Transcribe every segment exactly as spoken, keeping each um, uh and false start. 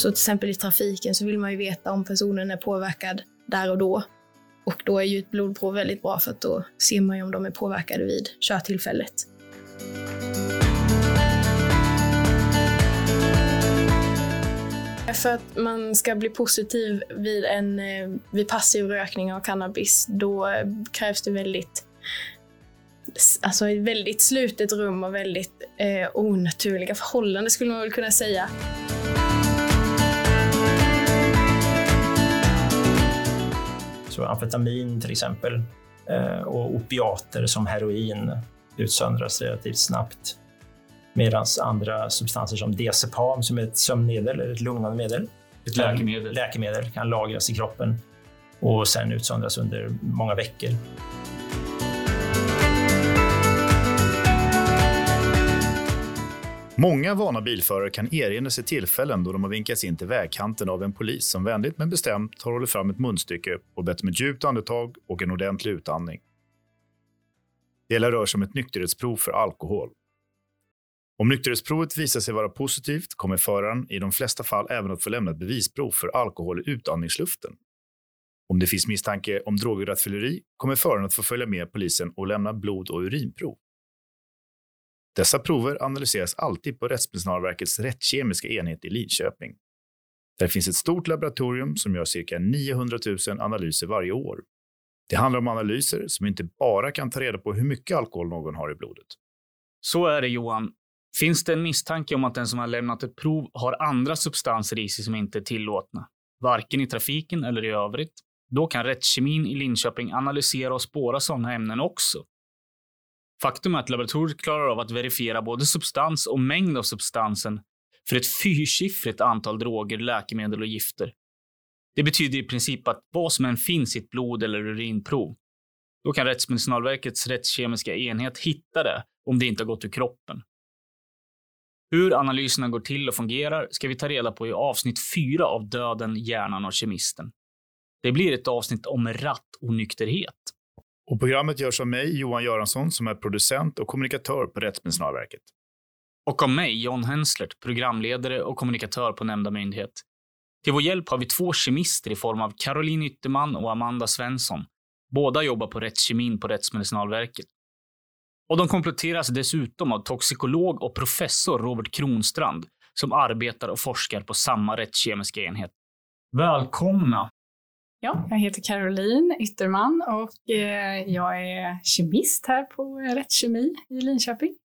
Så till exempel i trafiken så vill man ju veta om personen är påverkad där och då. Och då är ju ett blodprov väldigt bra, för att då ser man ju om de är påverkade vid körtillfället. För att man ska bli positiv vid, en, vid passiv rökning av cannabis, då krävs det väldigt, alltså ett väldigt slutet rum och väldigt eh, onaturliga förhållanden, skulle man väl kunna säga. Så amfetamin till exempel eh, och opiater som heroin utsöndras relativt snabbt. Medan andra substanser som diazepam, som är ett sömnmedel eller ett lugnande medel, ett läkemedel. läkemedel kan lagras i kroppen och sen utsöndras under många veckor. Många vana bilförare kan erinra sig tillfällen då de har vinkats in till vägkanten av en polis som vänligt men bestämt har hållit fram ett munstycke och bett om ett djupt andetag och en ordentlig utandning. Det hela rör sig om ett nykterhetsprov för alkohol. Om nykterhetsprovet visar sig vara positivt kommer föraren i de flesta fall även att få lämna ett bevisprov för alkohol i utandningsluften. Om det finns misstanke om droger och rattfylleri kommer föraren att få följa med polisen och lämna blod- och urinprov. Dessa prover analyseras alltid på Rättsmedicinalverkets rättskemiska enhet i Linköping. Där finns ett stort laboratorium som gör cirka niohundratusen analyser varje år. Det handlar om analyser som inte bara kan ta reda på hur mycket alkohol någon har i blodet. Så är det, Johan. Finns det en misstanke om att den som har lämnat ett prov har andra substanser i sig som inte är tillåtna, varken i trafiken eller i övrigt, då kan Rättskemin i Linköping analysera och spåra sådana ämnen också. Faktum är att laboratoriet klarar av att verifiera både substans och mängd av substansen för ett fyrsiffrigt antal droger, läkemedel och gifter. Det betyder i princip att vad som än finns i ett blod- eller urinprov, då kan Rättsmedicinalverkets rättskemiska enhet hitta det om det inte har gått ur kroppen. Hur analyserna går till och fungerar ska vi ta reda på i avsnitt fyra av Döden, hjärnan och kemisten. Det blir ett avsnitt om rattonykterhet. Och programmet görs av mig, Johan Göransson, som är producent och kommunikatör på Rättsmedicinalverket. Och av mig, Jon Hänslert, programledare och kommunikatör på nämnda myndighet. Till vår hjälp har vi två kemister i form av Caroline Ytterman och Amanda Svensson. Båda jobbar på Rättskemin på Rättsmedicinalverket. Och de kompletteras dessutom av toxikolog och professor Robert Kronstrand, som arbetar och forskar på samma rättskemiska enhet. Välkomna! Ja, jag heter Caroline Ytterman och jag är kemist här på Rättskemi i Linköping.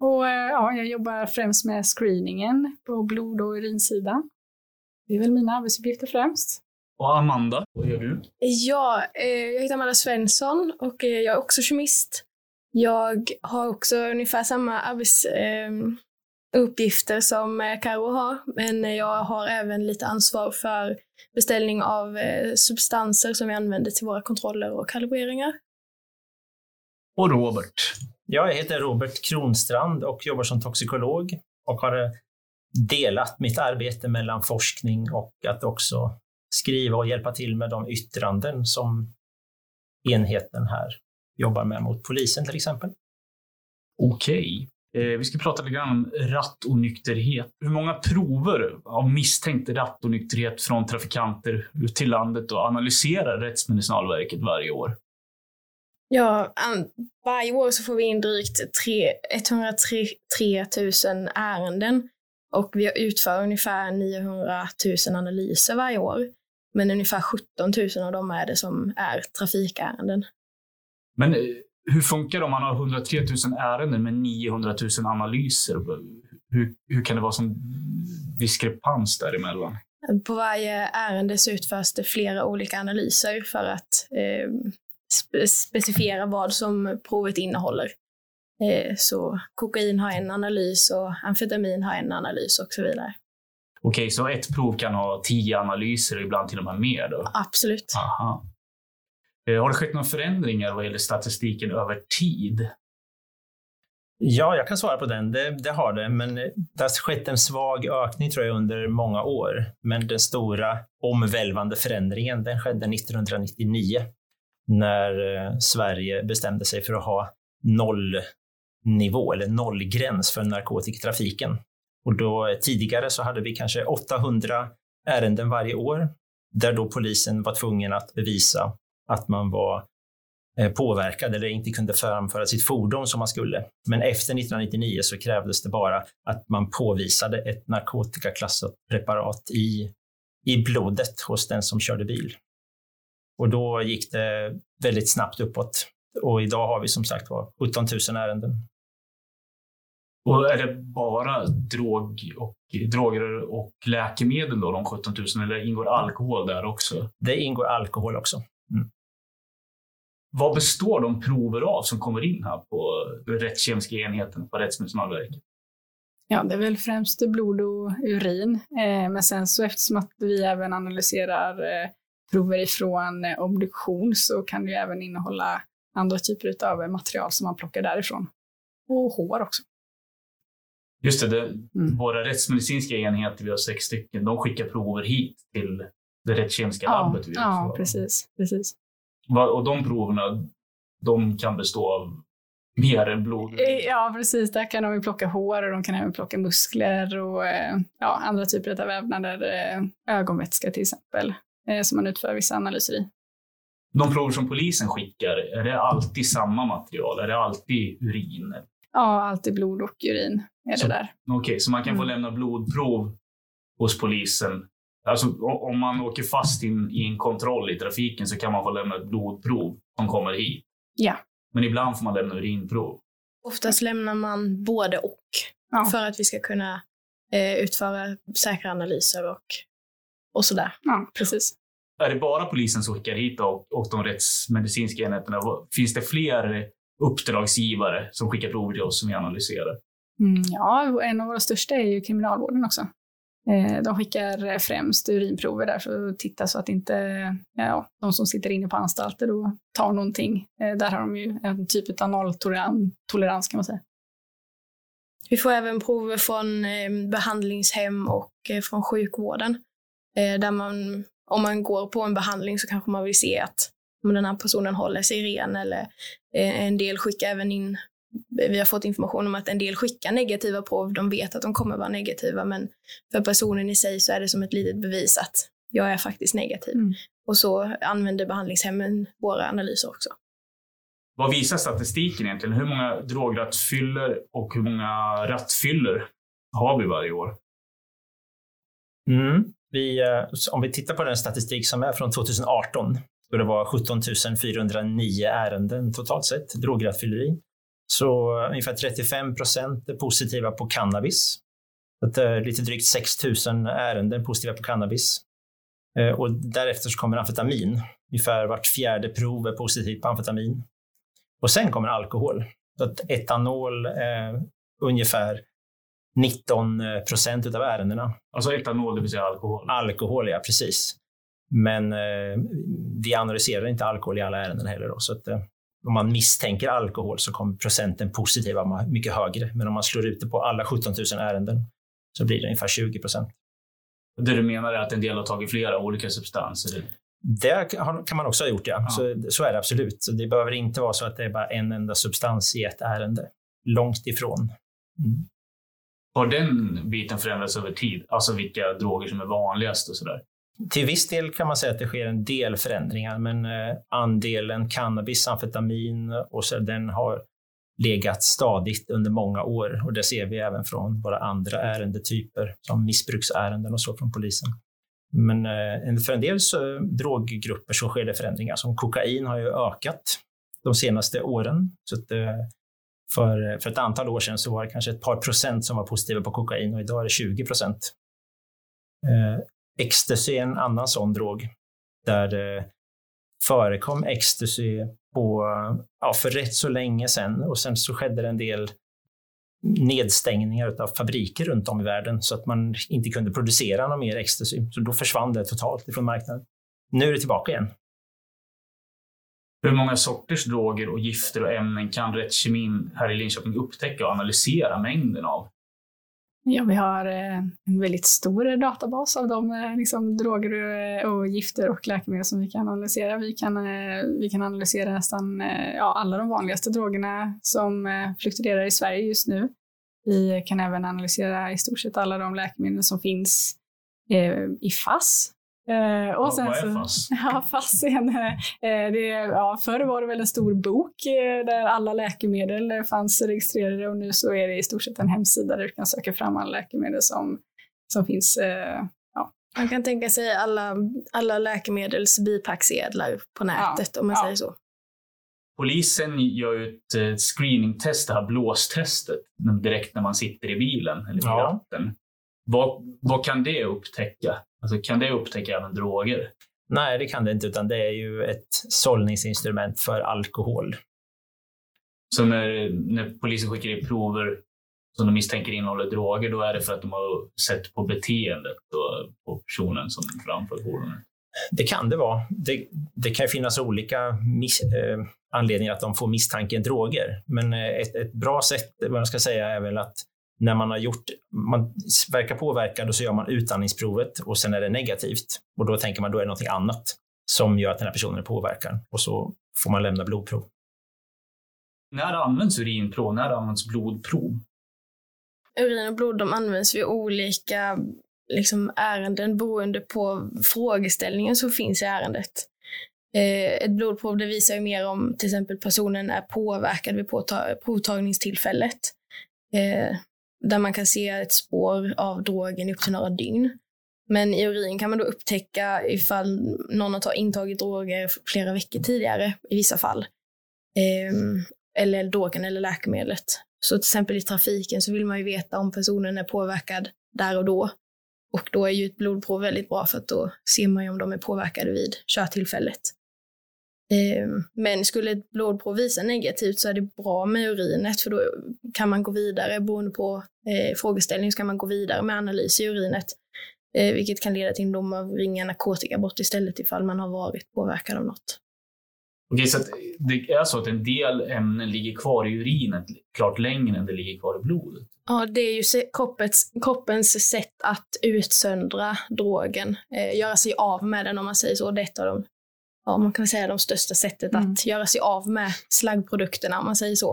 Och ja, jag jobbar främst med screeningen på blod- och urinsidan. Det är väl mina arbetsuppgifter främst. Och Amanda, vad gör du? Ja, jag heter Amanda Svensson och jag är också kemist. Jag har också ungefär samma arbetsuppgifter som Karo har, men jag har även lite ansvar för beställning av substanser som vi använder till våra kontroller och kalibreringar. Och Robert. Jag heter Robert Kronstrand och jobbar som toxikolog och har delat mitt arbete mellan forskning och att också skriva och hjälpa till med de yttranden som enheten här jobbar med mot polisen till exempel. Okej. Eh, vi ska prata lite grann om rattonykterhet. Hur många prover av misstänkt rattonykterhet från trafikanter ut till landet och analyserar Rättsmedicinalverket varje år? Ja, an- varje år så får vi in drygt tre, etthundratre tusen ärenden och vi utför ungefär niohundratusen analyser varje år. Men ungefär sjutton tusen av dem är det som är trafikärenden. Men hur funkar det om man har etthundratre tusen ärenden med niohundratusen analyser? Hur, hur kan det vara som diskrepans däremellan? På varje ärende så utförs det flera olika analyser för att eh, spe- specificera vad som provet innehåller. Eh, så kokain har en analys och amfetamin har en analys och så vidare. Okej, så ett prov kan ha tio analyser och ibland till och med mer då? Absolut. Aha. Har det skett några förändringar vad gäller statistiken över tid? Ja, jag kan svara på den. Det, det har det, men det har skett en svag ökning tror jag under många år. Men den stora omvälvande förändringen den skedde nittonhundranittionio när Sverige bestämde sig för att ha nollnivå eller nollgräns för narkotikatrafiken. Och då tidigare så hade vi kanske åttahundra ärenden varje år där då polisen var tvungen att bevisa att man var påverkad eller inte kunde framföra sitt fordon som man skulle. Men efter nittonhundranittionio så krävdes det bara att man påvisade ett narkotikaklassat preparat i, i blodet hos den som körde bil. Och då gick det väldigt snabbt uppåt. Och idag har vi som sagt sjutton tusen ärenden. Och är det bara drog och, droger och läkemedel då, de sjutton tusen, eller ingår alkohol där också? Det ingår alkohol också. Mm. Vad består de prover av som kommer in här på rättskemiska enheten på Rättsmedicinalverket? Ja, det är väl främst blod och urin. Men sen så eftersom att vi även analyserar prover ifrån obduktion så kan det ju även innehålla andra typer av material som man plockar därifrån. Och hår också. Just det, det mm. våra rättsmedicinska enheter, vi har sex stycken, de skickar prover hit till det rättskemiska ja, labbet. Vi ja, precis, precis. Och de proverna, de kan bestå av mer än blod? Ja, precis. Där kan de plocka hår och de kan även plocka muskler och ja, andra typer av vävnader, ögonvätska till exempel, som man utför vissa analyser i. De prover som polisen skickar, är det alltid samma material? Är det alltid urin? Ja, alltid blod och urin är så, det där. Okej, okay, så man kan få mm. lämna blodprov hos polisen. Alltså, om man åker fast in i en kontroll i trafiken så kan man få lämna ett blodprov som kommer hit. Ja. Men ibland får man lämna urinprov. Oftast lämnar man både och ja. för att vi ska kunna eh, utföra säkra analyser och, och sådär. Ja, precis. Är det bara polisen som skickar hit och, och de rättsmedicinska enheterna? Finns det fler uppdragsgivare som skickar prover till oss som vi analyserar? Mm, ja, en av våra största är ju kriminalvården också. De skickar främst urinprover där för att titta så att inte ja, de som sitter inne på anstalter då tar någonting. Där har de ju en typ av nolltolerans kan man säga. Vi får även prover från behandlingshem och från sjukvården. Där man, om man går på en behandling så kanske man vill se att om den här personen håller sig ren. Eller en del skickar även in, vi har fått information om att en del skickar negativa prov. De vet att de kommer vara negativa, men för personen i sig så är det som ett litet bevis att jag är faktiskt negativ. Mm. Och så använder behandlingshemmen våra analyser också. Vad visar statistiken egentligen? Hur många drograttfyller och hur många rattfyller har vi varje år? Mm. Vi, om vi tittar på den statistik som är från tjugoarton, då det var sjutton tusen fyrahundranio ärenden totalt sett, drograttfylleri. Så ungefär trettiofem procent är positiva på cannabis. Att, lite drygt sex tusen ärenden positiva på cannabis. Och därefter så kommer amfetamin. Ungefär vart fjärde prov är positivt på amfetamin. Och sen kommer alkohol. Att etanol är ungefär nitton procent utav ärendena. Alltså etanol, det vill säga alkohol? Alkohol, ja, precis. Men eh, vi analyserar inte alkohol i alla ärenden heller då, så att... Eh, Om man misstänker alkohol så kommer procenten positiva mycket högre. Men om man slår ut det på alla sjutton tusen ärenden så blir det ungefär tjugo procent. Det du menar är att en del har tagit flera olika substanser? Det kan man också ha gjort, ja. ja. Så, så är det absolut. Så det behöver inte vara så att det är bara en enda substans i ett ärende. Långt ifrån. Mm. Har den biten förändrats över tid? Alltså vilka droger som är vanligast och sådär? Till viss del kan man säga att det sker en del förändringar, men andelen cannabis, amfetamin och så, den har legat stadigt under många år, och det ser vi även från våra andra ärendetyper som missbruksärenden och så från polisen. Men för en del så, droggrupper så sker det förändringar, som kokain har ju ökat de senaste åren. Så att för, för ett antal år sedan så var det kanske ett par procent som var positiva på kokain, och idag är det tjugo procent. Ecstasy är en annan sån drog där det förekom ecstasy på, ja, för rätt så länge sedan, och sen så skedde det en del nedstängningar av fabriker runt om i världen så att man inte kunde producera någon mer ecstasy, så då försvann det totalt ifrån marknaden. Nu är det tillbaka igen. Hur många sorters droger och gifter och ämnen kan rättskemin här i Linköping upptäcka och analysera mängden av? Ja, vi har en väldigt stor databas av de liksom, droger och gifter och läkemedel som vi kan analysera. Vi kan, vi kan analysera nästan ja, alla de vanligaste drogerna som fluktuerar i Sverige just nu. Vi kan även analysera i stort sett alla de läkemedel som finns eh, i F A S. Eh, och ja, sen vad är F A S? Så, ja, F A S är en, eh, det, ja, förr var det väl en stor bok eh, där alla läkemedel fanns registrerade, och nu så är det i stort sett en hemsida där du kan söka fram alla läkemedel som, som finns. Eh, ja. Man kan tänka sig alla, alla läkemedels bipacksedlar på nätet, ja, om man ja. säger så. Polisen gör ju ett screeningtest, det här blåstestet, direkt när man sitter i bilen eller i ja. ratten. Vad, vad kan det upptäcka? Alltså, kan det upptäcka även droger? Nej, det kan det inte, utan det är ju ett sållningsinstrument för alkohol. Så när, när polisen skickar in prover som de misstänker innehåller droger, då är det för att de har sett på beteendet och på personen som framför fordonet? Det kan det vara. Det, det kan finnas olika mis, eh, anledningar att de får misstanken droger. Men ett, ett bra sätt, vad jag ska säga, är väl att när man har gjort, man verkar påverkad och så gör man utandningsprovet och sen är det negativt. Och då tänker man, då är det något annat som gör att den här personen är påverkad. Och så får man lämna blodprov. När används urinprov? När används blodprov? Urin och blod, de används vid olika... liksom ärenden beroende på frågeställningen som finns i ärendet. Eh, ett blodprov, det visar ju mer om till exempel personen är påverkad vid påta- provtagningstillfället. Eh, där man kan se ett spår av drogen upp till några dygn. Men i urin kan man då upptäcka ifall någon har intagit droger flera veckor tidigare i vissa fall. Eh, eller drogen eller läkemedlet. Så till exempel i trafiken så vill man ju veta om personen är påverkad där och då. Och då är ju ett blodprov väldigt bra, för att då ser man ju om de är påverkade vid körtillfället. Men skulle ett blodprov visa negativt så är det bra med urinet, för då kan man gå vidare beroende på eh, frågeställning, så kan man gå vidare med analys i urinet. Eh, vilket kan leda till en dom av ringa narkotikabrott istället, ifall man har varit påverkad av något. Okej, så det är så att en del ämnen ligger kvar i urinet klart längre än det ligger kvar i blodet? Ja, det är ju kroppens, kroppens sätt att utsöndra drogen, eh, göra sig av med den, om man säger så. Det är ett av de, ja, man kan säga de största sättet mm. att göra sig av med slaggprodukterna, om man säger så.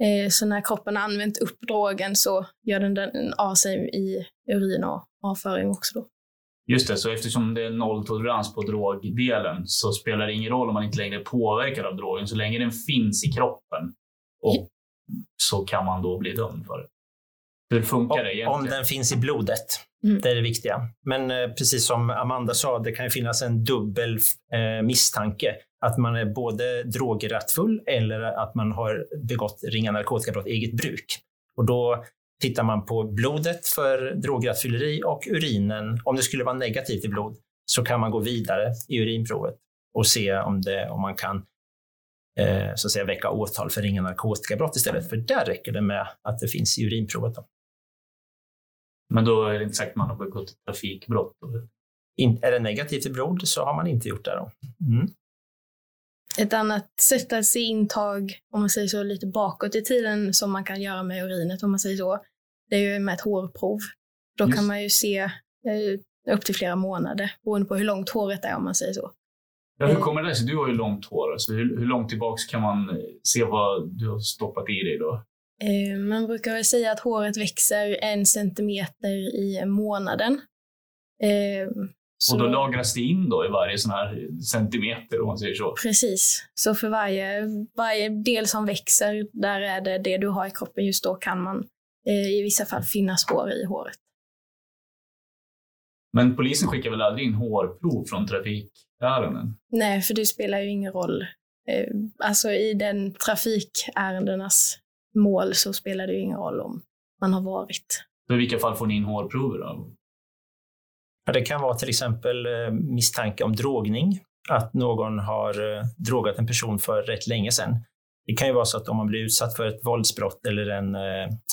Eh, så när kroppen har använt upp drogen så gör den, den av sig i urin och avföring också då. Just det, så eftersom det är nolltolerans på drogdelen så spelar det ingen roll om man inte längre är påverkad av drogen. Så länge den finns i kroppen och så kan man då bli dömd för det. Hur funkar om, det egentligen? Om den finns i blodet, mm. det är det viktiga. Men eh, precis som Amanda sa, det kan ju finnas en dubbel eh, misstanke. Att man är både drograttfull eller att man har begått ringa narkotikabrott eget bruk. Och då... tittar man på blodet för drograttfylleri och urinen, om det skulle vara negativt i blod så kan man gå vidare i urinprovet och se om, det, om man kan eh, så att säga, väcka åtal för ringa narkotikabrott istället. För där räcker det med att det finns i urinprovet. Då. Men då är det inte sagt att man har begått trafikbrott? In, är det negativt i blod så har man inte gjort det då. Mm. Ett annat sätt att se intag, om man säger så, lite bakåt i tiden som man kan göra med urinet, om man säger så, det är ju med ett hårprov. Då Just. kan man ju se upp till flera månader beroende på hur långt håret är, om man säger så. Ja, hur kommer det sig? Du har ju långt hår. Alltså, hur, hur långt tillbaka kan man se vad du har stoppat i dig då? Man brukar väl säga att håret växer en centimeter i månaden. Så, och då lagras det in då i varje sån här centimeter, om man säger så. Precis. Så för varje, varje del som växer, där är det det du har i kroppen just då, kan man eh, i vissa fall finna spår i håret. Men polisen skickar väl aldrig in hårprov från trafikärenden? Nej, för det spelar ju ingen roll. Eh, alltså i den trafikärendenas mål så spelar det ju ingen roll om man har varit. Så i vilka fall får ni in hårprover då? Det kan vara till exempel misstanke om drogning, att någon har drogat en person för rätt länge sedan. Det kan ju vara så att om man blir utsatt för ett våldsbrott eller en,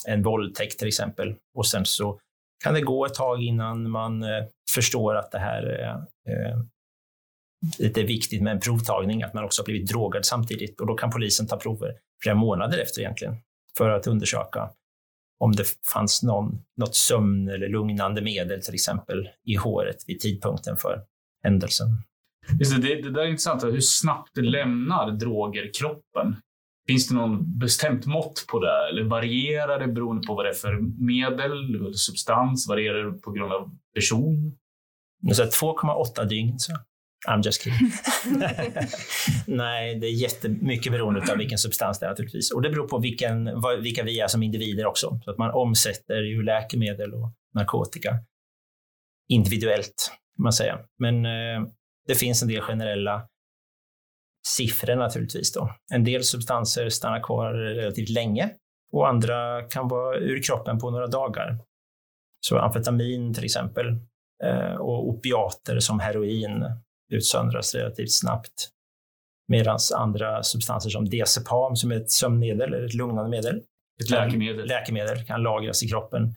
en våldtäkt till exempel, och sen så kan det gå ett tag innan man förstår att det här är viktigt med en provtagning, att man också har blivit drogad samtidigt, och då kan polisen ta prover flera månader efter egentligen för att undersöka om det fanns någon, något sömn eller lugnande medel till exempel i håret vid tidpunkten för händelsen. Det, det där är intressant, hur snabbt det lämnar droger kroppen. Finns det någon bestämt mått på det? Eller varierar det beroende på vad det är för medel eller substans? Varierar det på grund av person? Du sa två komma åtta dygn, så I'm just kidding. Nej, det är jättemycket beroende av vilken substans det är naturligtvis. Och det beror på vilken, vilka vi är som individer också. Så att man omsätter ju läkemedel och narkotika individuellt, kan man säga. Men eh, det finns en del generella siffror naturligtvis då. En del substanser stannar kvar relativt länge och andra kan vara ur kroppen på några dagar. Så amfetamin till exempel eh, och opiater som heroin utsöndras relativt snabbt. Medan andra substanser som diazepam, som är ett sömnmedel eller ett lugnande medel, ett läkemedel. läkemedel kan lagras i kroppen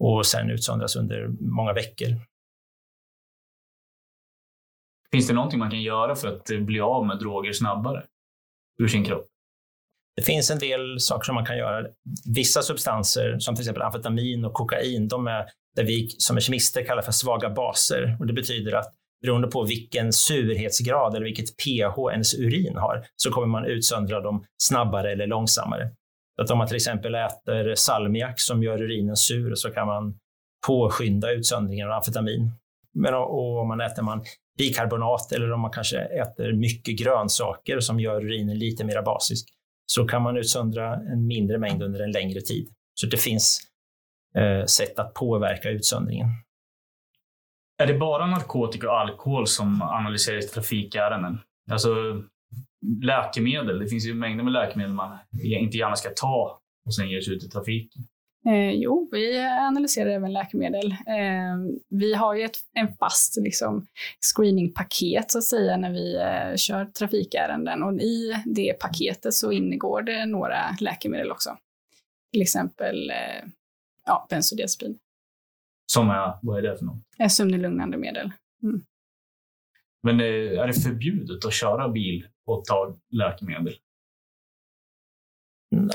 och sen utsöndras under många veckor. Finns det någonting man kan göra för att bli av med droger snabbare ur sin kropp? Det finns en del saker som man kan göra. Vissa substanser, som till exempel amfetamin och kokain, de är det vi som är kemister kallar för svaga baser. Och det betyder att beroende på vilken surhetsgrad eller vilket pH ens urin har så kommer man utsöndra dem snabbare eller långsammare. Att om man till exempel äter salmiak som gör urinen sur så kan man påskynda utsöndringen av amfetamin. Men och om man äter man bikarbonat eller om man kanske äter mycket grönsaker som gör urinen lite mer basisk så kan man utsöndra en mindre mängd under en längre tid. Så det finns eh, sätt att påverka utsöndringen. Är det bara narkotika och alkohol som analyseras i trafikärenden? Alltså läkemedel, det finns ju mängder med läkemedel man inte gärna ska ta och sen ges ut i trafiken. Eh, jo, vi analyserar även läkemedel. Eh, vi har ju ett, en fast liksom, screeningpaket så att säga när vi eh, kör trafikärenden. Och i det paketet så ingår det några läkemedel också. Till exempel eh, ja, bensodiazepin. Som är, vad är det för något? Är sömnlugnande medel. Mm. Men är det förbjudet att köra bil och ta läkemedel?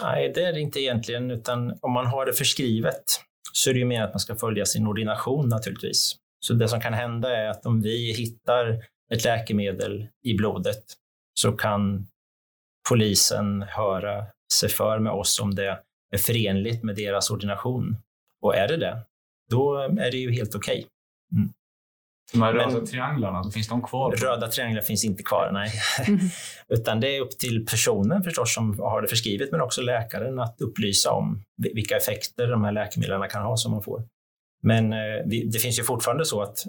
Nej, det är det inte egentligen, utan om man har det förskrivet så är det ju mer att man ska följa sin ordination naturligtvis. Så det som kan hända är att om vi hittar ett läkemedel i blodet så kan polisen höra sig för med oss om det är förenligt med deras ordination. Och är det det, då är det ju helt okej. Okay. Mm. De här röda Men, trianglarna, finns de kvar? Röda trianglar finns inte kvar, nej. Mm. Utan det är upp till personen förstås som har det förskrivet, men också läkaren att upplysa om vilka effekter de här läkemedlen kan ha som man får. Men eh, det finns ju fortfarande så att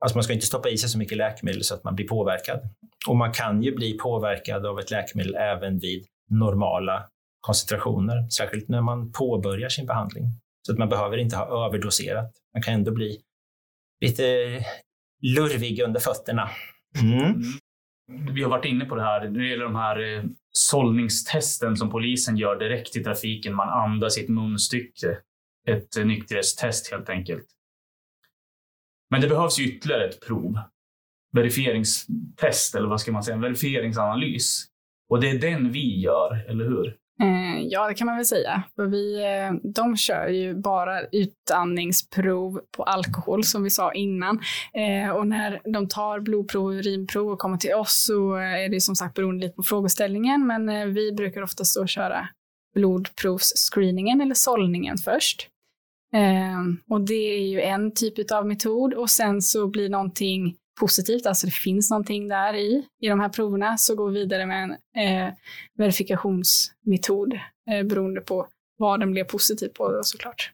alltså man ska inte stoppa i sig så mycket läkemedel så att man blir påverkad. Och man kan ju bli påverkad av ett läkemedel även vid normala koncentrationer, särskilt när man påbörjar sin behandling. Så att man behöver inte ha överdoserat. Man kan ändå bli lite lurvig under fötterna. Mm. Vi har varit inne på det här. Det gäller de här sållningstesten som polisen gör direkt i trafiken. Man andas sitt munstycke. Ett nykterhetstest helt enkelt. Men det behövs ytterligare ett prov. Verifieringstest eller vad ska man säga? En verifieringsanalys. Och det är den vi gör, eller hur? Ja, det kan man väl säga. För vi, de kör ju bara utandningsprov på alkohol som vi sa innan. Och när de tar blodprov och urinprov och kommer till oss så är det som sagt beroende lite på frågeställningen. Men vi brukar oftast då köra blodprovsscreeningen eller sållningen först. Och det är ju en typ av metod. Och sen så blir någonting positivt, alltså det finns någonting där i, i de här proverna, så går vi vidare med en eh, verifikationsmetod eh, beroende på vad den blev positiv på då, såklart.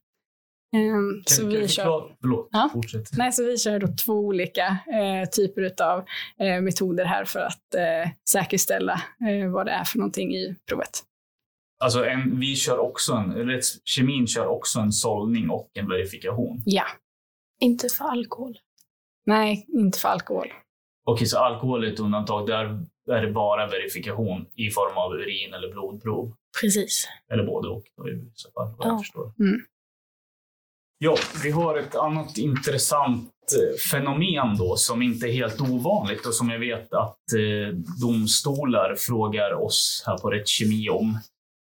Eh, kan, så, kan vi kör, Blå, ja. Nej, så vi kör då två olika eh, typer av eh, metoder här för att eh, säkerställa eh, vad det är för någonting i provet. Alltså en, vi kör också en, rättskemin kör också en sållning och en verifikation. Ja, inte för alkohol. Nej, inte för alkohol. Okej, så alkohol är ett undantag. Där är det bara verifikation i form av urin eller blodprov. Precis. Eller både och. Så fall, ja. Jag förstår. Mm. Ja, vi har ett annat intressant fenomen då som inte är helt ovanligt och som jag vet att domstolar frågar oss här på rättskemi om.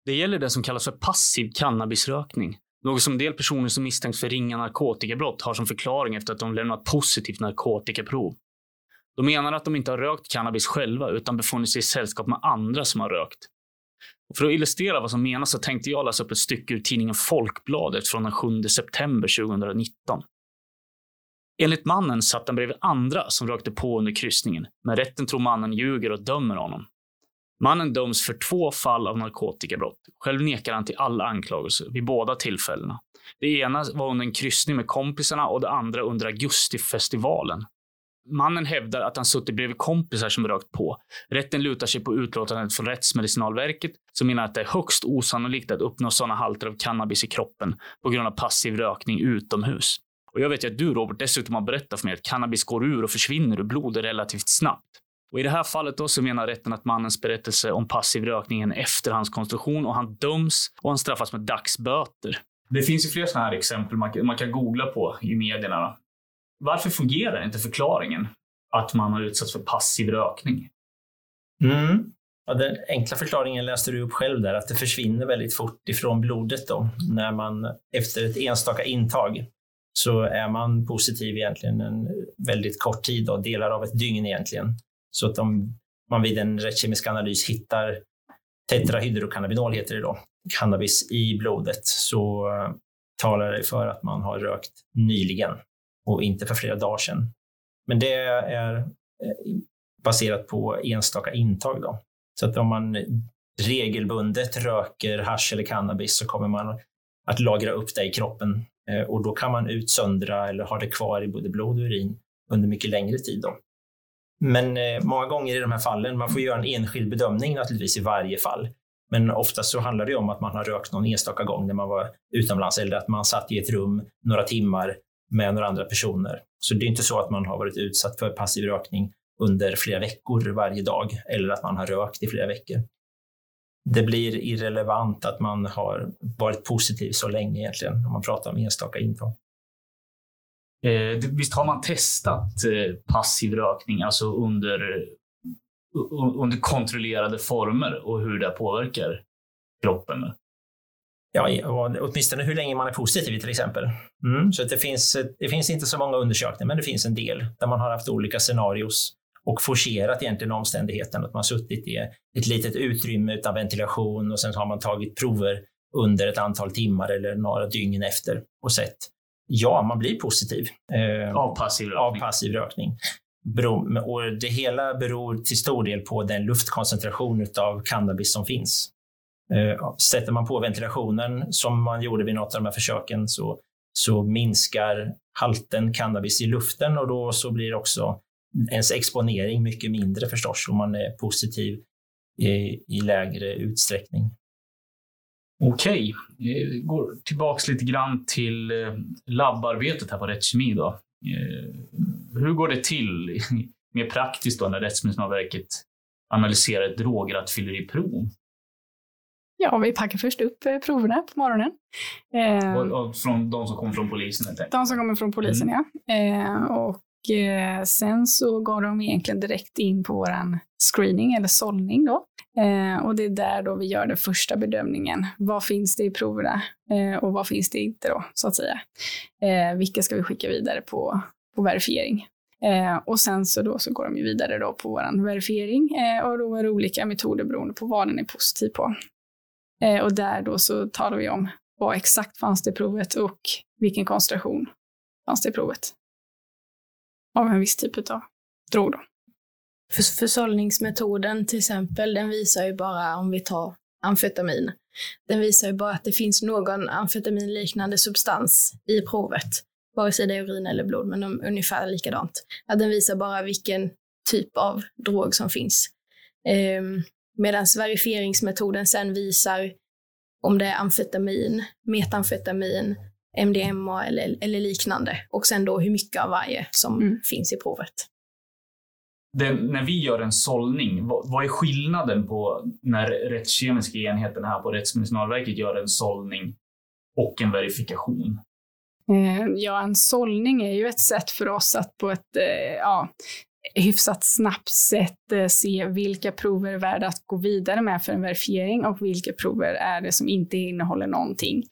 Det gäller det som kallas för passiv cannabisrökning. Något som en del personer som misstänks för ringa narkotikabrott har som förklaring efter att de lämnat positivt narkotikaprov. De menar att de inte har rökt cannabis själva utan befunnit sig i sällskap med andra som har rökt. För att illustrera vad som menas så tänkte jag läsa upp ett stycke ur tidningen Folkbladet från den sjunde september tjugonitton. Enligt mannen satt han bredvid andra som rökte på under kryssningen, men rätten tror mannen ljuger och dömer honom. Mannen döms för två fall av narkotikabrott. Själv nekar han till alla anklagelser vid båda tillfällena. Det ena var under en kryssning med kompisarna och det andra under augustifestivalen. Mannen hävdar att han suttit bredvid kompisar som rökt på. Rätten lutar sig på utlåtandet från Rättsmedicinalverket som menar att det är högst osannolikt att uppnå sådana halter av cannabis i kroppen på grund av passiv rökning utomhus. Och jag vet ju att du, Robert, dessutom har berättat för mig att cannabis går ur och försvinner ur blodet relativt snabbt. Och i det här fallet då så menar rätten att mannens berättelse om passiv rökning är en efterhandskonstruktion och han döms och han straffas med dagsböter. Det finns ju flera sådana här exempel man kan, man kan googla på i medierna då. Varför fungerar inte förklaringen att man har utsatts för passiv rökning? Mm. Ja, den enkla förklaringen läste du upp själv där, att det försvinner väldigt fort ifrån blodet då. När man efter ett enstaka intag så är man positiv egentligen en väldigt kort tid då, delar av ett dygn egentligen. Så att om man vid en rättskemisk analys hittar tetrahydrokannabinol heter det då, cannabis i blodet, så talar det för att man har rökt nyligen och inte för flera dagar sedan. Men det är baserat på enstaka intag då. Så att om man regelbundet röker hasch eller cannabis så kommer man att lagra upp det i kroppen och då kan man utsöndra eller ha det kvar i både blod och urin under mycket längre tid då. Men många gånger i de här fallen, man får göra en enskild bedömning naturligtvis i varje fall. Men oftast så handlar det om att man har rökt någon enstaka gång när man var utomlands eller att man satt i ett rum några timmar med några andra personer. Så det är inte så att man har varit utsatt för passiv rökning under flera veckor varje dag eller att man har rökt i flera veckor. Det blir irrelevant att man har varit positiv så länge egentligen om man pratar om enstaka intag. Eh, visst har man testat eh, passiv rökning alltså under, u- under kontrollerade former och hur det påverkar kroppen? Ja, och åtminstone hur länge man är positiv till exempel. Mm. Så att det, finns, det finns inte så många undersökningar, men det finns en del där man har haft olika scenarios och forcerat egentligen omständigheten att man suttit i ett litet utrymme utan ventilation och sen har man tagit prover under ett antal timmar eller några dygn efter och sett. Ja, man blir positiv eh, av, passiv av passiv rökning. Och det hela beror till stor del på den luftkoncentration av cannabis som finns. Eh, sätter man på ventilationen som man gjorde vid något av de här försöken så, så minskar halten cannabis i luften och då så blir också ens exponering mycket mindre förstås om man är positiv i, i lägre utsträckning. Okej, vi går tillbaka lite grann till labbarbetet här på Rättskemi då. Hur går det till mer praktiskt då när Rättsmedicinalverket analyserar ett drograttfylleriprov? Ja, vi packar först upp proverna på morgonen. Och, och från de som kommer från polisen helt enkelt? De som kommer från polisen, mm. ja. Och sen så går de egentligen direkt in på våran screening eller sållning då. Eh, och det är där då vi gör den första bedömningen. Vad finns det i proverna eh, och vad finns det inte då så att säga. Eh, vilka ska vi skicka vidare på, på verifiering. Eh, och sen så, då så går de ju vidare då på våran verifiering eh, och då är det olika metoder beroende på vad den är positiv på. Eh, och där då så talar vi om vad exakt fanns det i provet och vilken koncentration fanns det i provet. Av en viss typ av drog då. Försållningsmetoden till exempel, den visar ju bara, om vi tar amfetamin, den visar ju bara att det finns någon amfetaminliknande substans i provet, vare sig det är urin eller blod, men de är ungefär likadant. Att den visar bara vilken typ av drog som finns. Ehm, Medan verifieringsmetoden sen visar om det är amfetamin, metamfetamin, M D M A eller, eller liknande. Och sen då hur mycket av varje som mm. finns i provet. Det, när vi gör en sållning, vad, vad är skillnaden på när rättskemiska enheten här på Rättsmedicinalverket gör en sållning och en verifikation? Eh, ja, en sållning är ju ett sätt för oss att på ett eh, ja, hyfsat snabbt sätt eh, se vilka prover är värda att gå vidare med för en verifiering och vilka prover är det som inte innehåller någonting.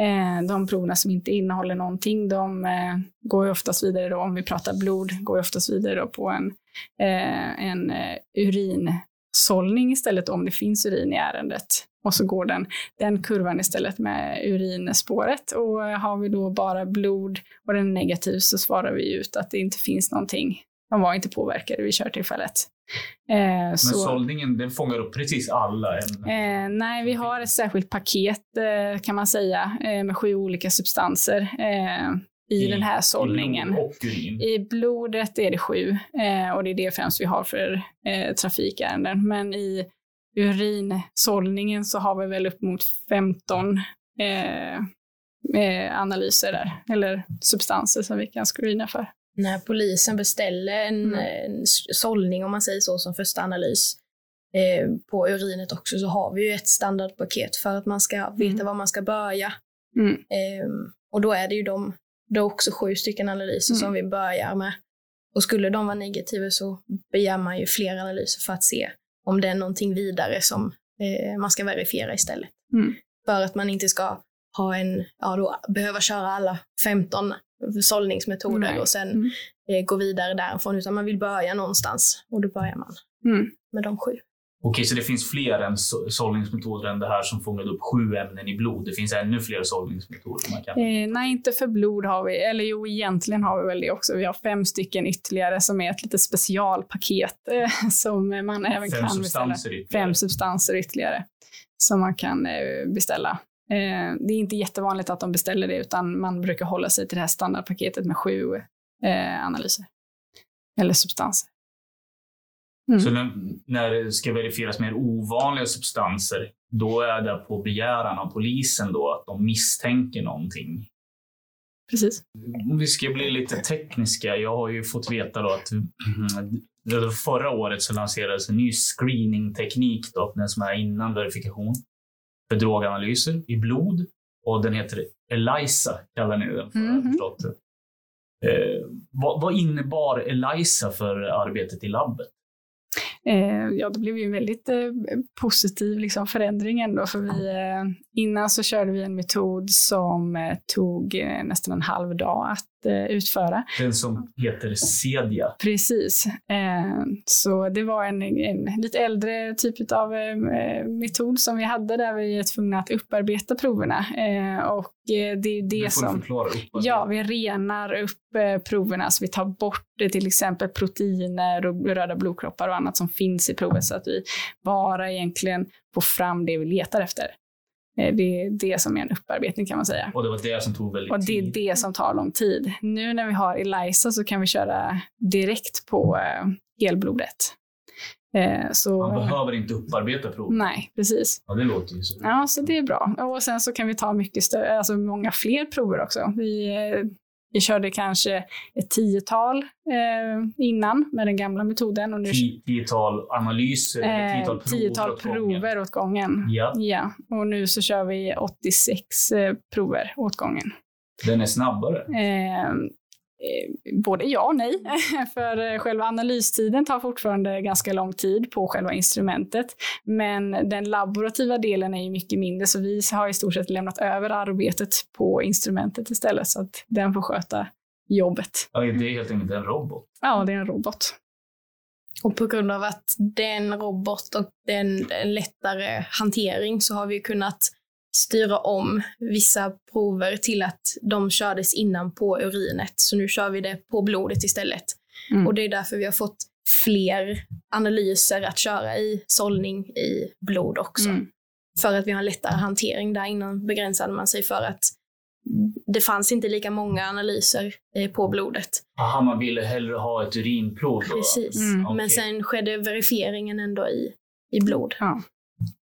Eh, de proverna som inte innehåller någonting, de eh, går ju oftast vidare då, om vi pratar blod, går ju oftast vidare då på en en urin utsållning istället om det finns urin i ärendet. Och så går den, den kurvan istället med urinspåret. Och har vi då bara blod och den är negativ så svarar vi ut att det inte finns någonting. De var inte påverkade vid körtillfället. Eh, Men så, sållningen, den fångar upp precis alla? Eh, nej, vi har ett särskilt paket eh, kan man säga eh, med sju olika substanser eh, i, i den här sållningen. I blod och urin. I blodet är det sju eh, och det är det främst vi har för eh, trafikärenden. Men i urinsållningen så har vi väl upp mot femton eh, eh, analyser där, eller substanser som vi kan screena för. När polisen beställer en, mm. en sållning, om man säger så, som första analys eh, på urinet också, så har vi ju ett standardpaket för att man ska veta mm. var man ska börja. Mm. Eh, och då är det ju de, då också sju stycken analyser mm. som vi börjar med. Och skulle de vara negativa så begär man ju fler analyser för att se om det är någonting vidare som eh, man ska verifiera istället. Mm. För att man inte ska ha en, ja, då behöva köra alla femton sållningsmetoder mm. och sen mm. eh, gå vidare därifrån, utan man vill börja någonstans och då börjar man mm. med de sju. Okej, så det finns fler än så- sållningsmetoder än det här som fångade upp sju ämnen i blod. Det finns ännu fler sållningsmetoder man kan... Eh, nej, inte för blod har vi, eller jo, egentligen har vi väl det också. Vi har fem stycken ytterligare som är ett lite specialpaket eh, som man även fem kan substanser beställa. Ytterligare. Fem substanser ytterligare som man kan eh, beställa. Eh, det är inte jättevanligt att de beställer det, utan man brukar hålla sig till det här standardpaketet med sju eh, analyser eller substanser. Mm. Så när, när det ska verifieras mer ovanliga substanser, då är det på begäran av polisen då att de misstänker någonting. Precis. Vi ska bli lite tekniska. Jag har ju fått veta då att förra året så lanserades en ny screeningteknik då, den som är innan verifikation, för droganalyser i blod, och den heter ELISA, kallar ni den för, mm-hmm. förstått. Eh, vad, vad innebar ELISA för arbetet i labbet? Eh, ja, det blev ju en väldigt eh, positiv liksom, förändring ändå, för vi, eh, innan så körde vi en metod som eh, tog eh, nästan en halv dag att eh, utföra. Den som heter sedia. Precis, eh, så det var en, en lite äldre typ av eh, metod som vi hade, där vi är tvungna att upparbeta proverna eh, och eh, det är det du får som... förklara upp. Ja, vi renar upp eh, proverna, så vi tar bort eh, till exempel proteiner och röda blodkroppar och annat som finns i provet, så att vi bara egentligen får fram det vi letar efter. Det är det som är en upparbetning, kan man säga. Och det var det som tog väldigt och tid. Och det är det som tar lång tid. Nu när vi har ELISA så kan vi köra direkt på helblodet. Så... man behöver inte upparbeta provet. Nej, precis. Ja, det låter ju så. Ja, så det är bra. Och sen så kan vi ta mycket stö- alltså många fler prover också. Vi... Vi körde kanske ett tiotal eh, innan med den gamla metoden. Och nu, tiotal analyser, eh, tiotal prover, tiotal prover åt gången. Ja. Ja. Och nu så kör vi åttiosex eh, prover åt gången. Den är snabbare? Eh, Både ja och nej, för själva analystiden tar fortfarande ganska lång tid på själva instrumentet, men den laborativa delen är ju mycket mindre, så vi har i stort sett lämnat över arbetet på instrumentet istället, så att den får sköta jobbet. Ja, det är helt enkelt en robot. Ja, det är en robot. Och på grund av att den robot och den lättare hantering så har vi kunnat styra om vissa prover till att de kördes innan på urinet. Så nu kör vi det på blodet istället. Mm. Och det är därför vi har fått fler analyser att köra i sållning i blod också. Mm. För att vi har en lättare hantering. Där innan begränsade man sig för att det fanns inte lika många analyser på blodet. Aha, man ville hellre ha ett urinprov då? Precis, mm. okay. Men sen skedde verifieringen ändå i, i blod. Ja.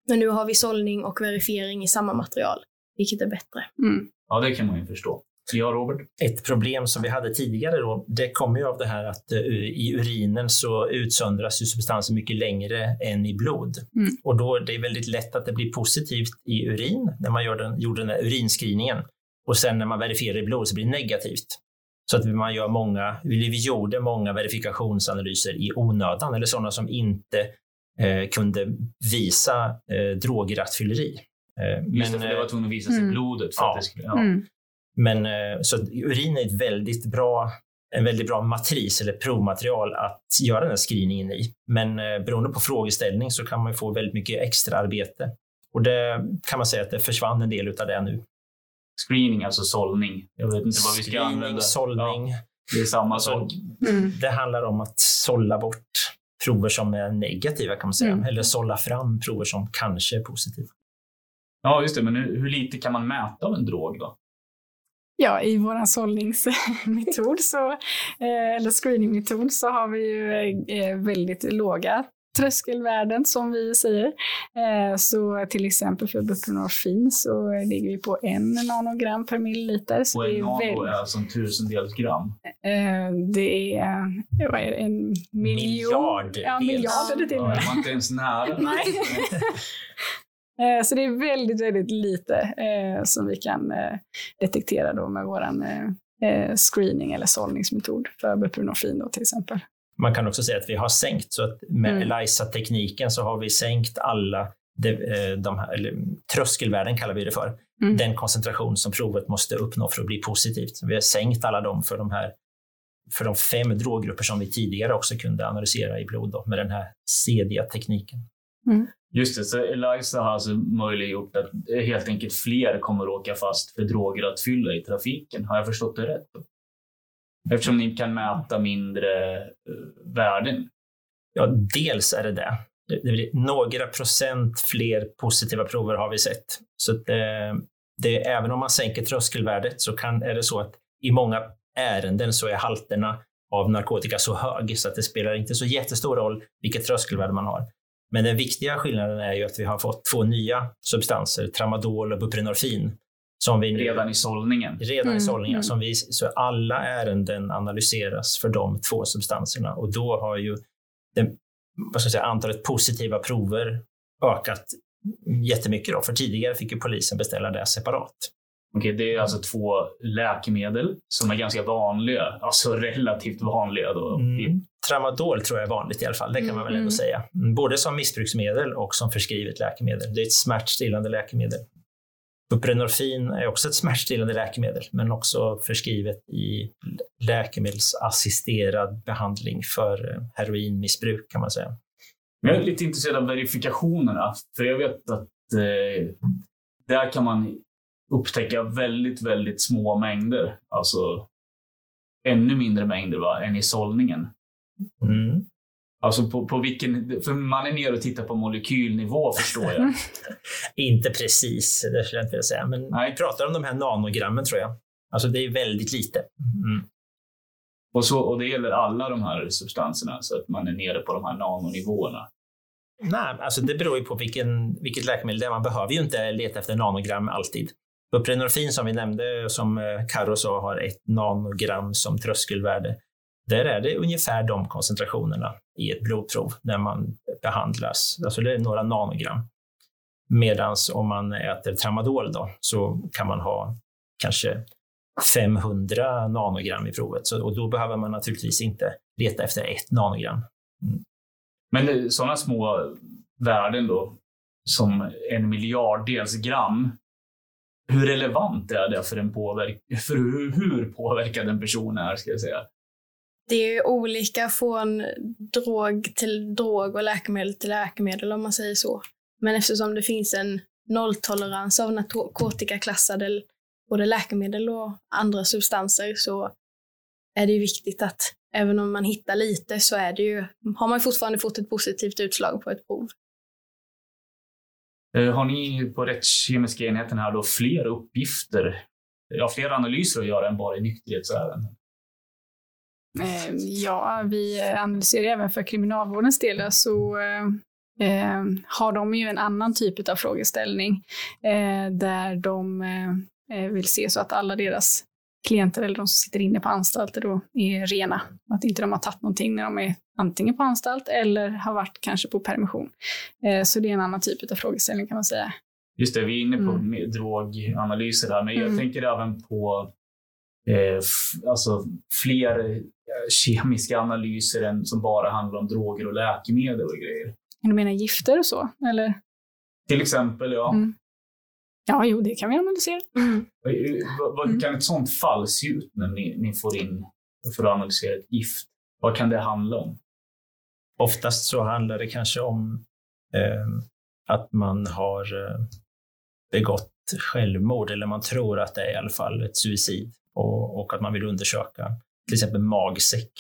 Men nu har vi sållning och verifiering i samma material, vilket är bättre. Mm. Ja, det kan man ju förstå. Ja, Robert? Ett problem som vi hade tidigare då, det kommer ju av det här att i urinen så utsöndras ju substanser mycket längre än i blod. Mm. Och då är det väldigt lätt att det blir positivt i urin när man gör den, gjorde den här urinscreeningen. Och sen när man verifierar i blod så blir det negativt. Så att man gör många, vi gjorde många verifikationsanalyser i onödan, eller sådana som inte... Eh, kunde visa eh, drograttfylleri. Eh, Just men, det, för det var tvungen att visa sig mm. blodet. För ja. Att det skulle, ja. Mm. Men, eh, så urin är ett väldigt bra en väldigt bra matris eller provmaterial att göra den här screeningen i. Men beroende på frågeställning så kan man få väldigt mycket extra arbete. Och det kan man säga att det försvann en del av det nu. Screening, alltså sållning. Jag vet inte vad vi ska använda. Sållning. Ja, det är samma sak. Mm. Det handlar om att sålla bort prover som är negativa kan man säga. Mm. Eller sålla fram prover som kanske är positiva. Ja, just det. Men hur, hur lite kan man mäta av en drog då? Ja, i vår sållningsmetod så, eller screeningmetod så har vi ju väldigt låga tröskelvärden som vi säger. Så till exempel för buprenorfin så ligger vi på en nanogram per milliliter. Så och en nano är alltså en tusendels gram? Det är, vad är det, en miljon, miljard. Ja, miljarder till och med. Ja, det var inte ens nära. Nej. Så det är väldigt, väldigt lite eh, som vi kan eh, detektera då med vår eh, screening eller sållningsmetod för buprenorfin då till exempel. Man kan också säga att vi har sänkt, så att med mm. ELISA-tekniken så har vi sänkt alla de, de här, eller, tröskelvärden kallar vi det för. Mm. Den koncentration som provet måste uppnå för att bli positivt. Vi har sänkt alla dem för de här, för de fem droggrupper som vi tidigare också kunde analysera i blod då, med den här C D A-tekniken. Mm. Just det, så ELISA har alltså möjliggjort att helt enkelt fler kommer åka fast för droger att fylla i trafiken. Har jag förstått det rätt då? Eftersom ni kan mäta mindre värden. Ja, dels är det det. Det blir några procent fler positiva prover har vi sett. Så det, det, även om man sänker tröskelvärdet så kan, är det så att i många ärenden så är halterna av narkotika så hög så att det spelar inte så jättestor roll vilket tröskelvärde man har. Men den viktiga skillnaden är ju att vi har fått två nya substanser, tramadol och buprenorfin. Som vi nu, redan i sållningen. Redan mm. i sållningen. Mm. Som vi, så alla ärenden analyseras för de två substanserna. Och då har ju den, vad ska jag säga, antalet positiva prover ökat jättemycket. Då, för tidigare fick ju polisen beställa det separat. Okej, det är alltså två läkemedel som är ganska vanliga. Alltså relativt vanliga då. Mm. Tramadol tror jag är vanligt i alla fall, det kan man väl ändå säga. Både som missbruksmedel och som förskrivet läkemedel. Det är ett smärtstillande läkemedel. Buprenorfin är också ett smärtstillande läkemedel, men också förskrivet i läkemedelsassisterad behandling för heroinmissbruk kan man säga. Jag är lite intresserad av verifikationerna, för jag vet att eh, där kan man upptäcka väldigt, väldigt små mängder. Alltså ännu mindre mängder va, än i sållningen. Mm. Alltså på, på vilken, för man är ner och tittar på molekylnivå förstår jag. Inte precis, det skulle jag inte vilja säga. Men nej, vi pratar om de här nanogrammen tror jag. Alltså det är väldigt lite. Mm. Och, så, och det gäller alla de här substanserna så att man är nere på de här nanonivåerna. Nej, alltså det beror ju på vilken, vilket läkemedel det är. Man behöver ju inte leta efter nanogram alltid. Buprenorfin som vi nämnde, som Karo sa, har ett nanogram som tröskelvärde. Där är det ungefär de koncentrationerna i ett blodprov när man behandlas. Alltså det är några nanogram. Medan om man äter tramadol då, så kan man ha kanske femhundra nanogram i provet. Så, och då behöver man naturligtvis inte leta efter ett nanogram. Mm. Men sådana små värden då, som en miljarddels gram, hur relevant är det för, en påverk- för hur, hur påverkad en person är, ska jag säga? Det är ju olika från drog till drog och läkemedel till läkemedel om man säger så. Men eftersom det finns en nolltolerans av narkotikaklassade både läkemedel och andra substanser så är det ju viktigt att även om man hittar lite så är det ju, har man fortfarande fått ett positivt utslag på ett prov. Har ni på rättskemiska enheten här då fler uppgifter, ja, fler analyser att göra än bara i nykterhetsärenden? Ja, vi analyserar även för kriminalvårdens delar så eh, har de ju en annan typ av frågeställning eh, där de eh, vill se så att alla deras klienter eller de som sitter inne på anstalter då är rena. Att inte de har tagit någonting när de är antingen på anstalt eller har varit kanske på permission. Eh, så det är en annan typ av frågeställning kan man säga. Just det, vi är inne på mm. droganalyser här men jag mm. tänker även på eh, f- alltså fler kemiska analyser än som bara handlar om droger och läkemedel och grejer. Du menar gifter och så? Eller? Till exempel, ja. Mm. Ja, jo, det kan vi analysera. Mm. Vad, vad kan ett sånt fall se ut när ni, ni får in för att analysera ett gift. Vad kan det handla om? Oftast så handlar det kanske om eh, att man har begått självmord, eller man tror att det är i alla fall ett suicid, och, och att man vill undersöka till exempel magsäck,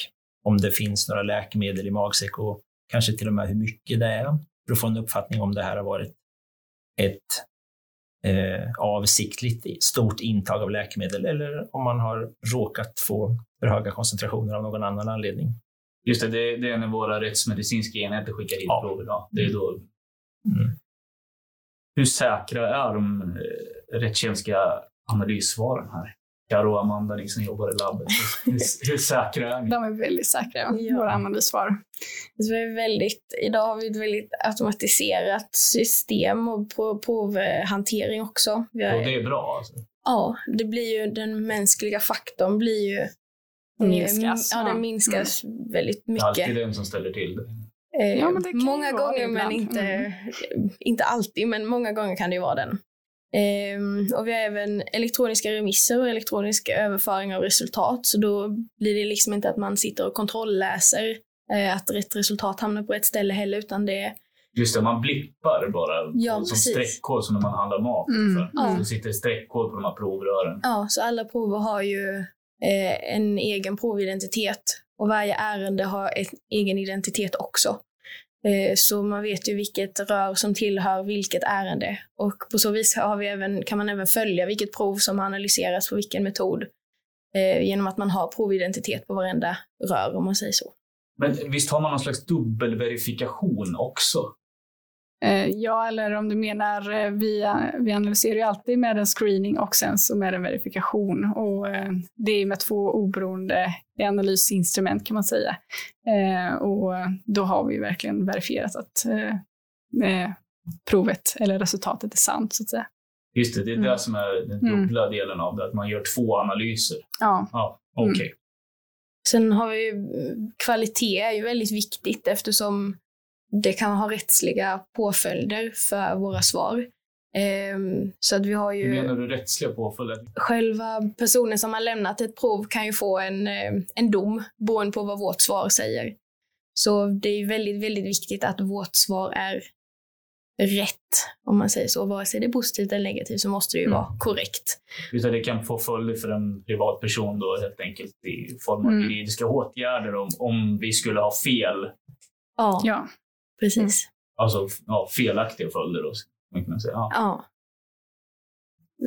om det finns några läkemedel i magsäck och kanske till och med hur mycket det är, för att få en uppfattning om det här har varit ett eh, avsiktligt stort intag av läkemedel eller om man har råkat få för höga koncentrationer av någon annan anledning. Just det, det, det är när våra rättsmedicinska enheter skickar hit ja. prover. Ja, det är då... Mm. Hur säkra är de rättskemiska analyssvaren här? Karo och Amanda, ni som jobbar i labbet. Hur, hur säkra är ni? De är väldigt säkra, ja. Våra analyssvar. Alltså, vi är väldigt, idag har vi ett väldigt automatiserat system och provhantering också. Vi har, och det är bra alltså? Ja, det blir ju, den mänskliga faktorn blir ju... Minskas. Ja, den minskas mm. väldigt mycket. Det är alltid den som ställer till det. Eh, ja, men det många gånger, men inte, mm. inte alltid, men många gånger kan det ju vara den. Eh, och vi har även elektroniska remisser och elektronisk överföring av resultat. Så då blir det liksom inte att man sitter och kontrollläser eh, att rätt resultat hamnar på ett ställe heller, utan det... Just det, man blippar bara ja, som precis. Streckkod som när man handlar mat. Mm. Så ja. Det sitter streckkod på de här provrören. Ja, så alla prover har ju eh, en egen providentitet. Och varje ärende har en egen identitet också. Så man vet ju vilket rör som tillhör vilket ärende. Och på så vis har vi även, kan man även följa vilket prov som har analyserats på vilken metod. Genom att man har providentitet på varenda rör, om man säger så. Men visst har man någon slags dubbelverifikation också? Ja, eller om du menar, vi, vi analyserar ju alltid med en screening och sen så med en verifikation. Och det är med två oberoende analysinstrument kan man säga. Och då har vi verkligen verifierat att provet eller resultatet är sant så att säga. Just det, det är mm. det som är den dubbla delen av det, att man gör två analyser. Ja. Ja, okej. Okay. Mm. Sen har vi ju, kvalitet är ju väldigt viktigt eftersom det kan ha rättsliga påföljder för våra svar. Ehm, så att vi har ju... Hur menar du rättsliga påföljder? Själva personen som har lämnat ett prov kan ju få en, en dom beroende på vad vårt svar säger. Så det är väldigt, väldigt viktigt att vårt svar är rätt, om man säger så. Vare sig det är positivt eller negativt så måste det ju mm. vara korrekt. Utan det kan få följder för en privatperson då helt enkelt i form av mm. juridiska åtgärder om, om vi skulle ha fel. Ja, ja. Precis. Mm. Alltså ja, felaktiga följder då, man kan säga. Ja. Ja.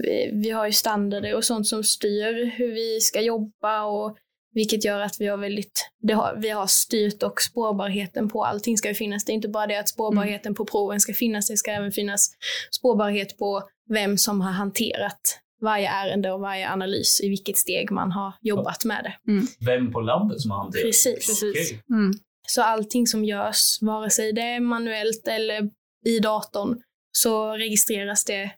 Vi, vi har ju standarder och sånt som styr hur vi ska jobba, och vilket gör att vi har väldigt det har, vi har styrt, och spårbarheten på allting ska ju finnas. Det är inte bara det att spårbarheten mm. på proven ska finnas, det ska även finnas spårbarhet på vem som har hanterat varje ärende och varje analys, i vilket steg man har jobbat med det. Mm. Vem på labbet som har hanterat. Precis. Precis. Okay. Mm. Så allting som görs, vare sig det är manuellt eller i datorn, så registreras det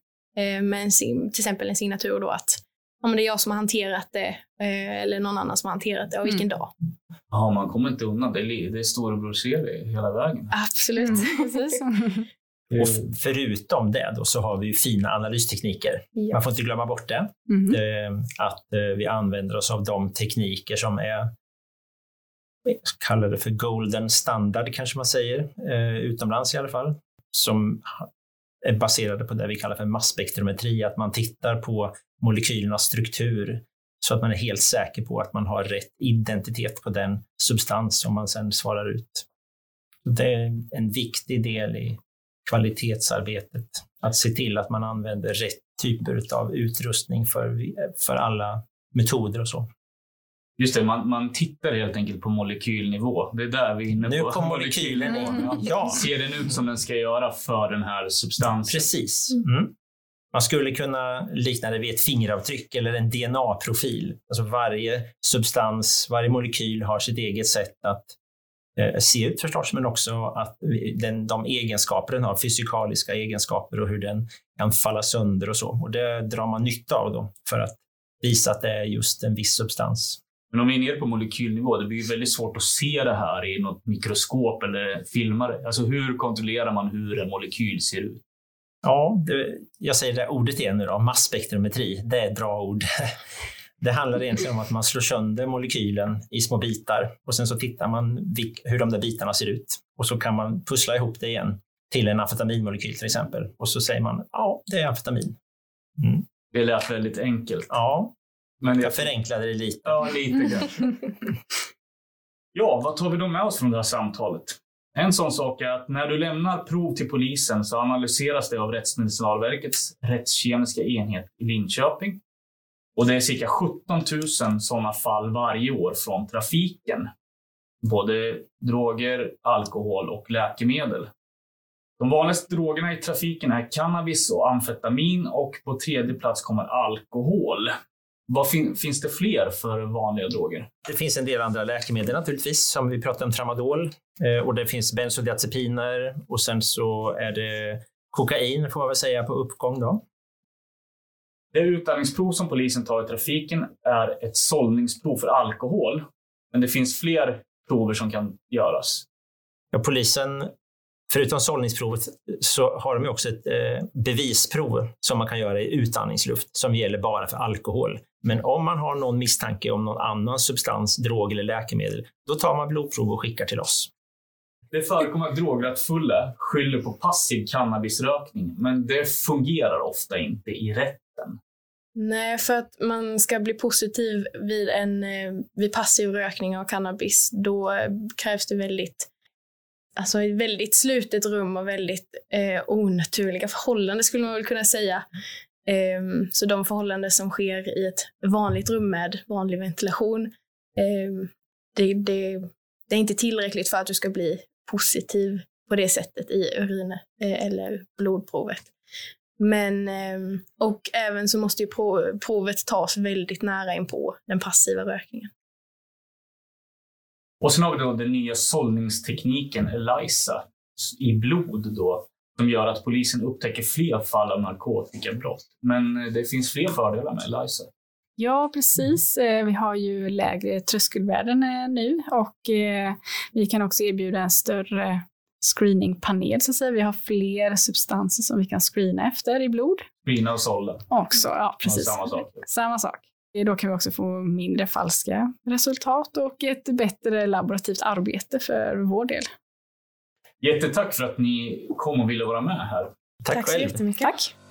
med en, till exempel en signatur då att ja, men det är jag som har hanterat det eller någon annan som har hanterat det, och vilken mm. dag. Ja, man kommer inte undan. Det är, det är storebrorsserie hela vägen. Absolut. Mm. Precis. Och f- förutom det då, så har vi ju fina analystekniker. Ja. Man får inte glömma bort det. Mm. Eh, att eh, vi använder oss av de tekniker som är, kallar det för golden standard kanske man säger, eh, utomlands i alla fall, som är baserade på det vi kallar för masspektrometri, att man tittar på molekylernas struktur så att man är helt säker på att man har rätt identitet på den substans som man sedan svarar ut. Det är en viktig del i kvalitetsarbetet, att se till att man använder rätt typer av utrustning för, för alla metoder och så. Just det, man, man tittar helt enkelt på molekylnivå. Det är där vi är inne nu på. Nu kommer molekylnivå. Mm. Ja. Ser den ut som den ska göra för den här substansen? Precis. Mm. Man skulle kunna likna det vid ett fingeravtryck eller en D N A-profil. Alltså varje substans, varje molekyl har sitt eget sätt att eh, se ut förstås, men också att den, de egenskaper den har, fysikaliska egenskaper och hur den kan falla sönder och så. Och det drar man nytta av då för att visa att det är just en viss substans. Men om vi är nere på molekylnivå, det blir ju väldigt svårt att se det här i något mikroskop eller filmare. Alltså hur kontrollerar man hur en molekyl ser ut? Ja, det, jag säger det ordet igen nu då, masspektrometri, det är ett bra ord. Det handlar egentligen om att man slår sönder molekylen i små bitar och sen så tittar man hur de där bitarna ser ut och så kan man pussla ihop det igen till en amfetaminmolekyl till exempel och så säger man, ja, det är amfetamin. Mm. Det lät väldigt enkelt. Ja, men jag förenklade det lite. Ja, lite kanske. Ja, vad tar vi då med oss från det här samtalet? En sån sak är att när du lämnar prov till polisen så analyseras det av Rättsmedicinalverkets rättskemiska enhet i Linköping. Och det är cirka sjutton tusen sådana fall varje år från trafiken. Både droger, alkohol och läkemedel. De vanligaste drogerna i trafiken är cannabis och amfetamin och på tredje plats kommer alkohol. Vad fin- finns det fler för vanliga droger? Det finns en del andra läkemedel naturligtvis, som vi pratade om tramadol. Eh, och det finns bensodiazepiner och sen så är det kokain får man väl säga på uppgång då. Det utandningsprov som polisen tar i trafiken är ett sållningsprov för alkohol. Men det finns fler prover som kan göras. Ja, polisen, förutom sållningsprovet så har de också ett eh, bevisprov som man kan göra i utandningsluft som gäller bara för alkohol. Men om man har någon misstanke om någon annan substans, drog eller läkemedel, då tar man blodprov och skickar till oss. Det förekommer att drograttfulla skyller på passiv cannabisrökning, men det fungerar ofta inte i rätten. Nej, för att man ska bli positiv vid, en, vid passiv rökning av cannabis, då krävs det väldigt... Alltså ett väldigt slutet rum och väldigt eh, onaturliga förhållanden skulle man väl kunna säga. Eh, så de förhållanden som sker i ett vanligt rum med vanlig ventilation, eh, det, det, det är inte tillräckligt för att du ska bli positiv på det sättet i urin eh, eller blodprovet. Men, eh, och även så måste ju prov, provet tas väldigt nära in på den passiva rökningen. Och sen har vi då den nya sållningstekniken ELISA i blod då, som gör att polisen upptäcker fler fall av narkotikabrott. Men det finns fler fördelar med ELISA. Ja, precis. Vi har ju lägre tröskelvärden nu och vi kan också erbjuda en större screeningpanel så att säga. Vi har fler substanser som vi kan screena efter i blod. Screena och sålla. Också, ja precis. Ja, samma sak. Samma sak. Då kan vi också få mindre falska resultat och ett bättre laborativt arbete för vår del. Jättetack för att ni kom och ville vara med här. Tack, Tack så jättemycket. Tack.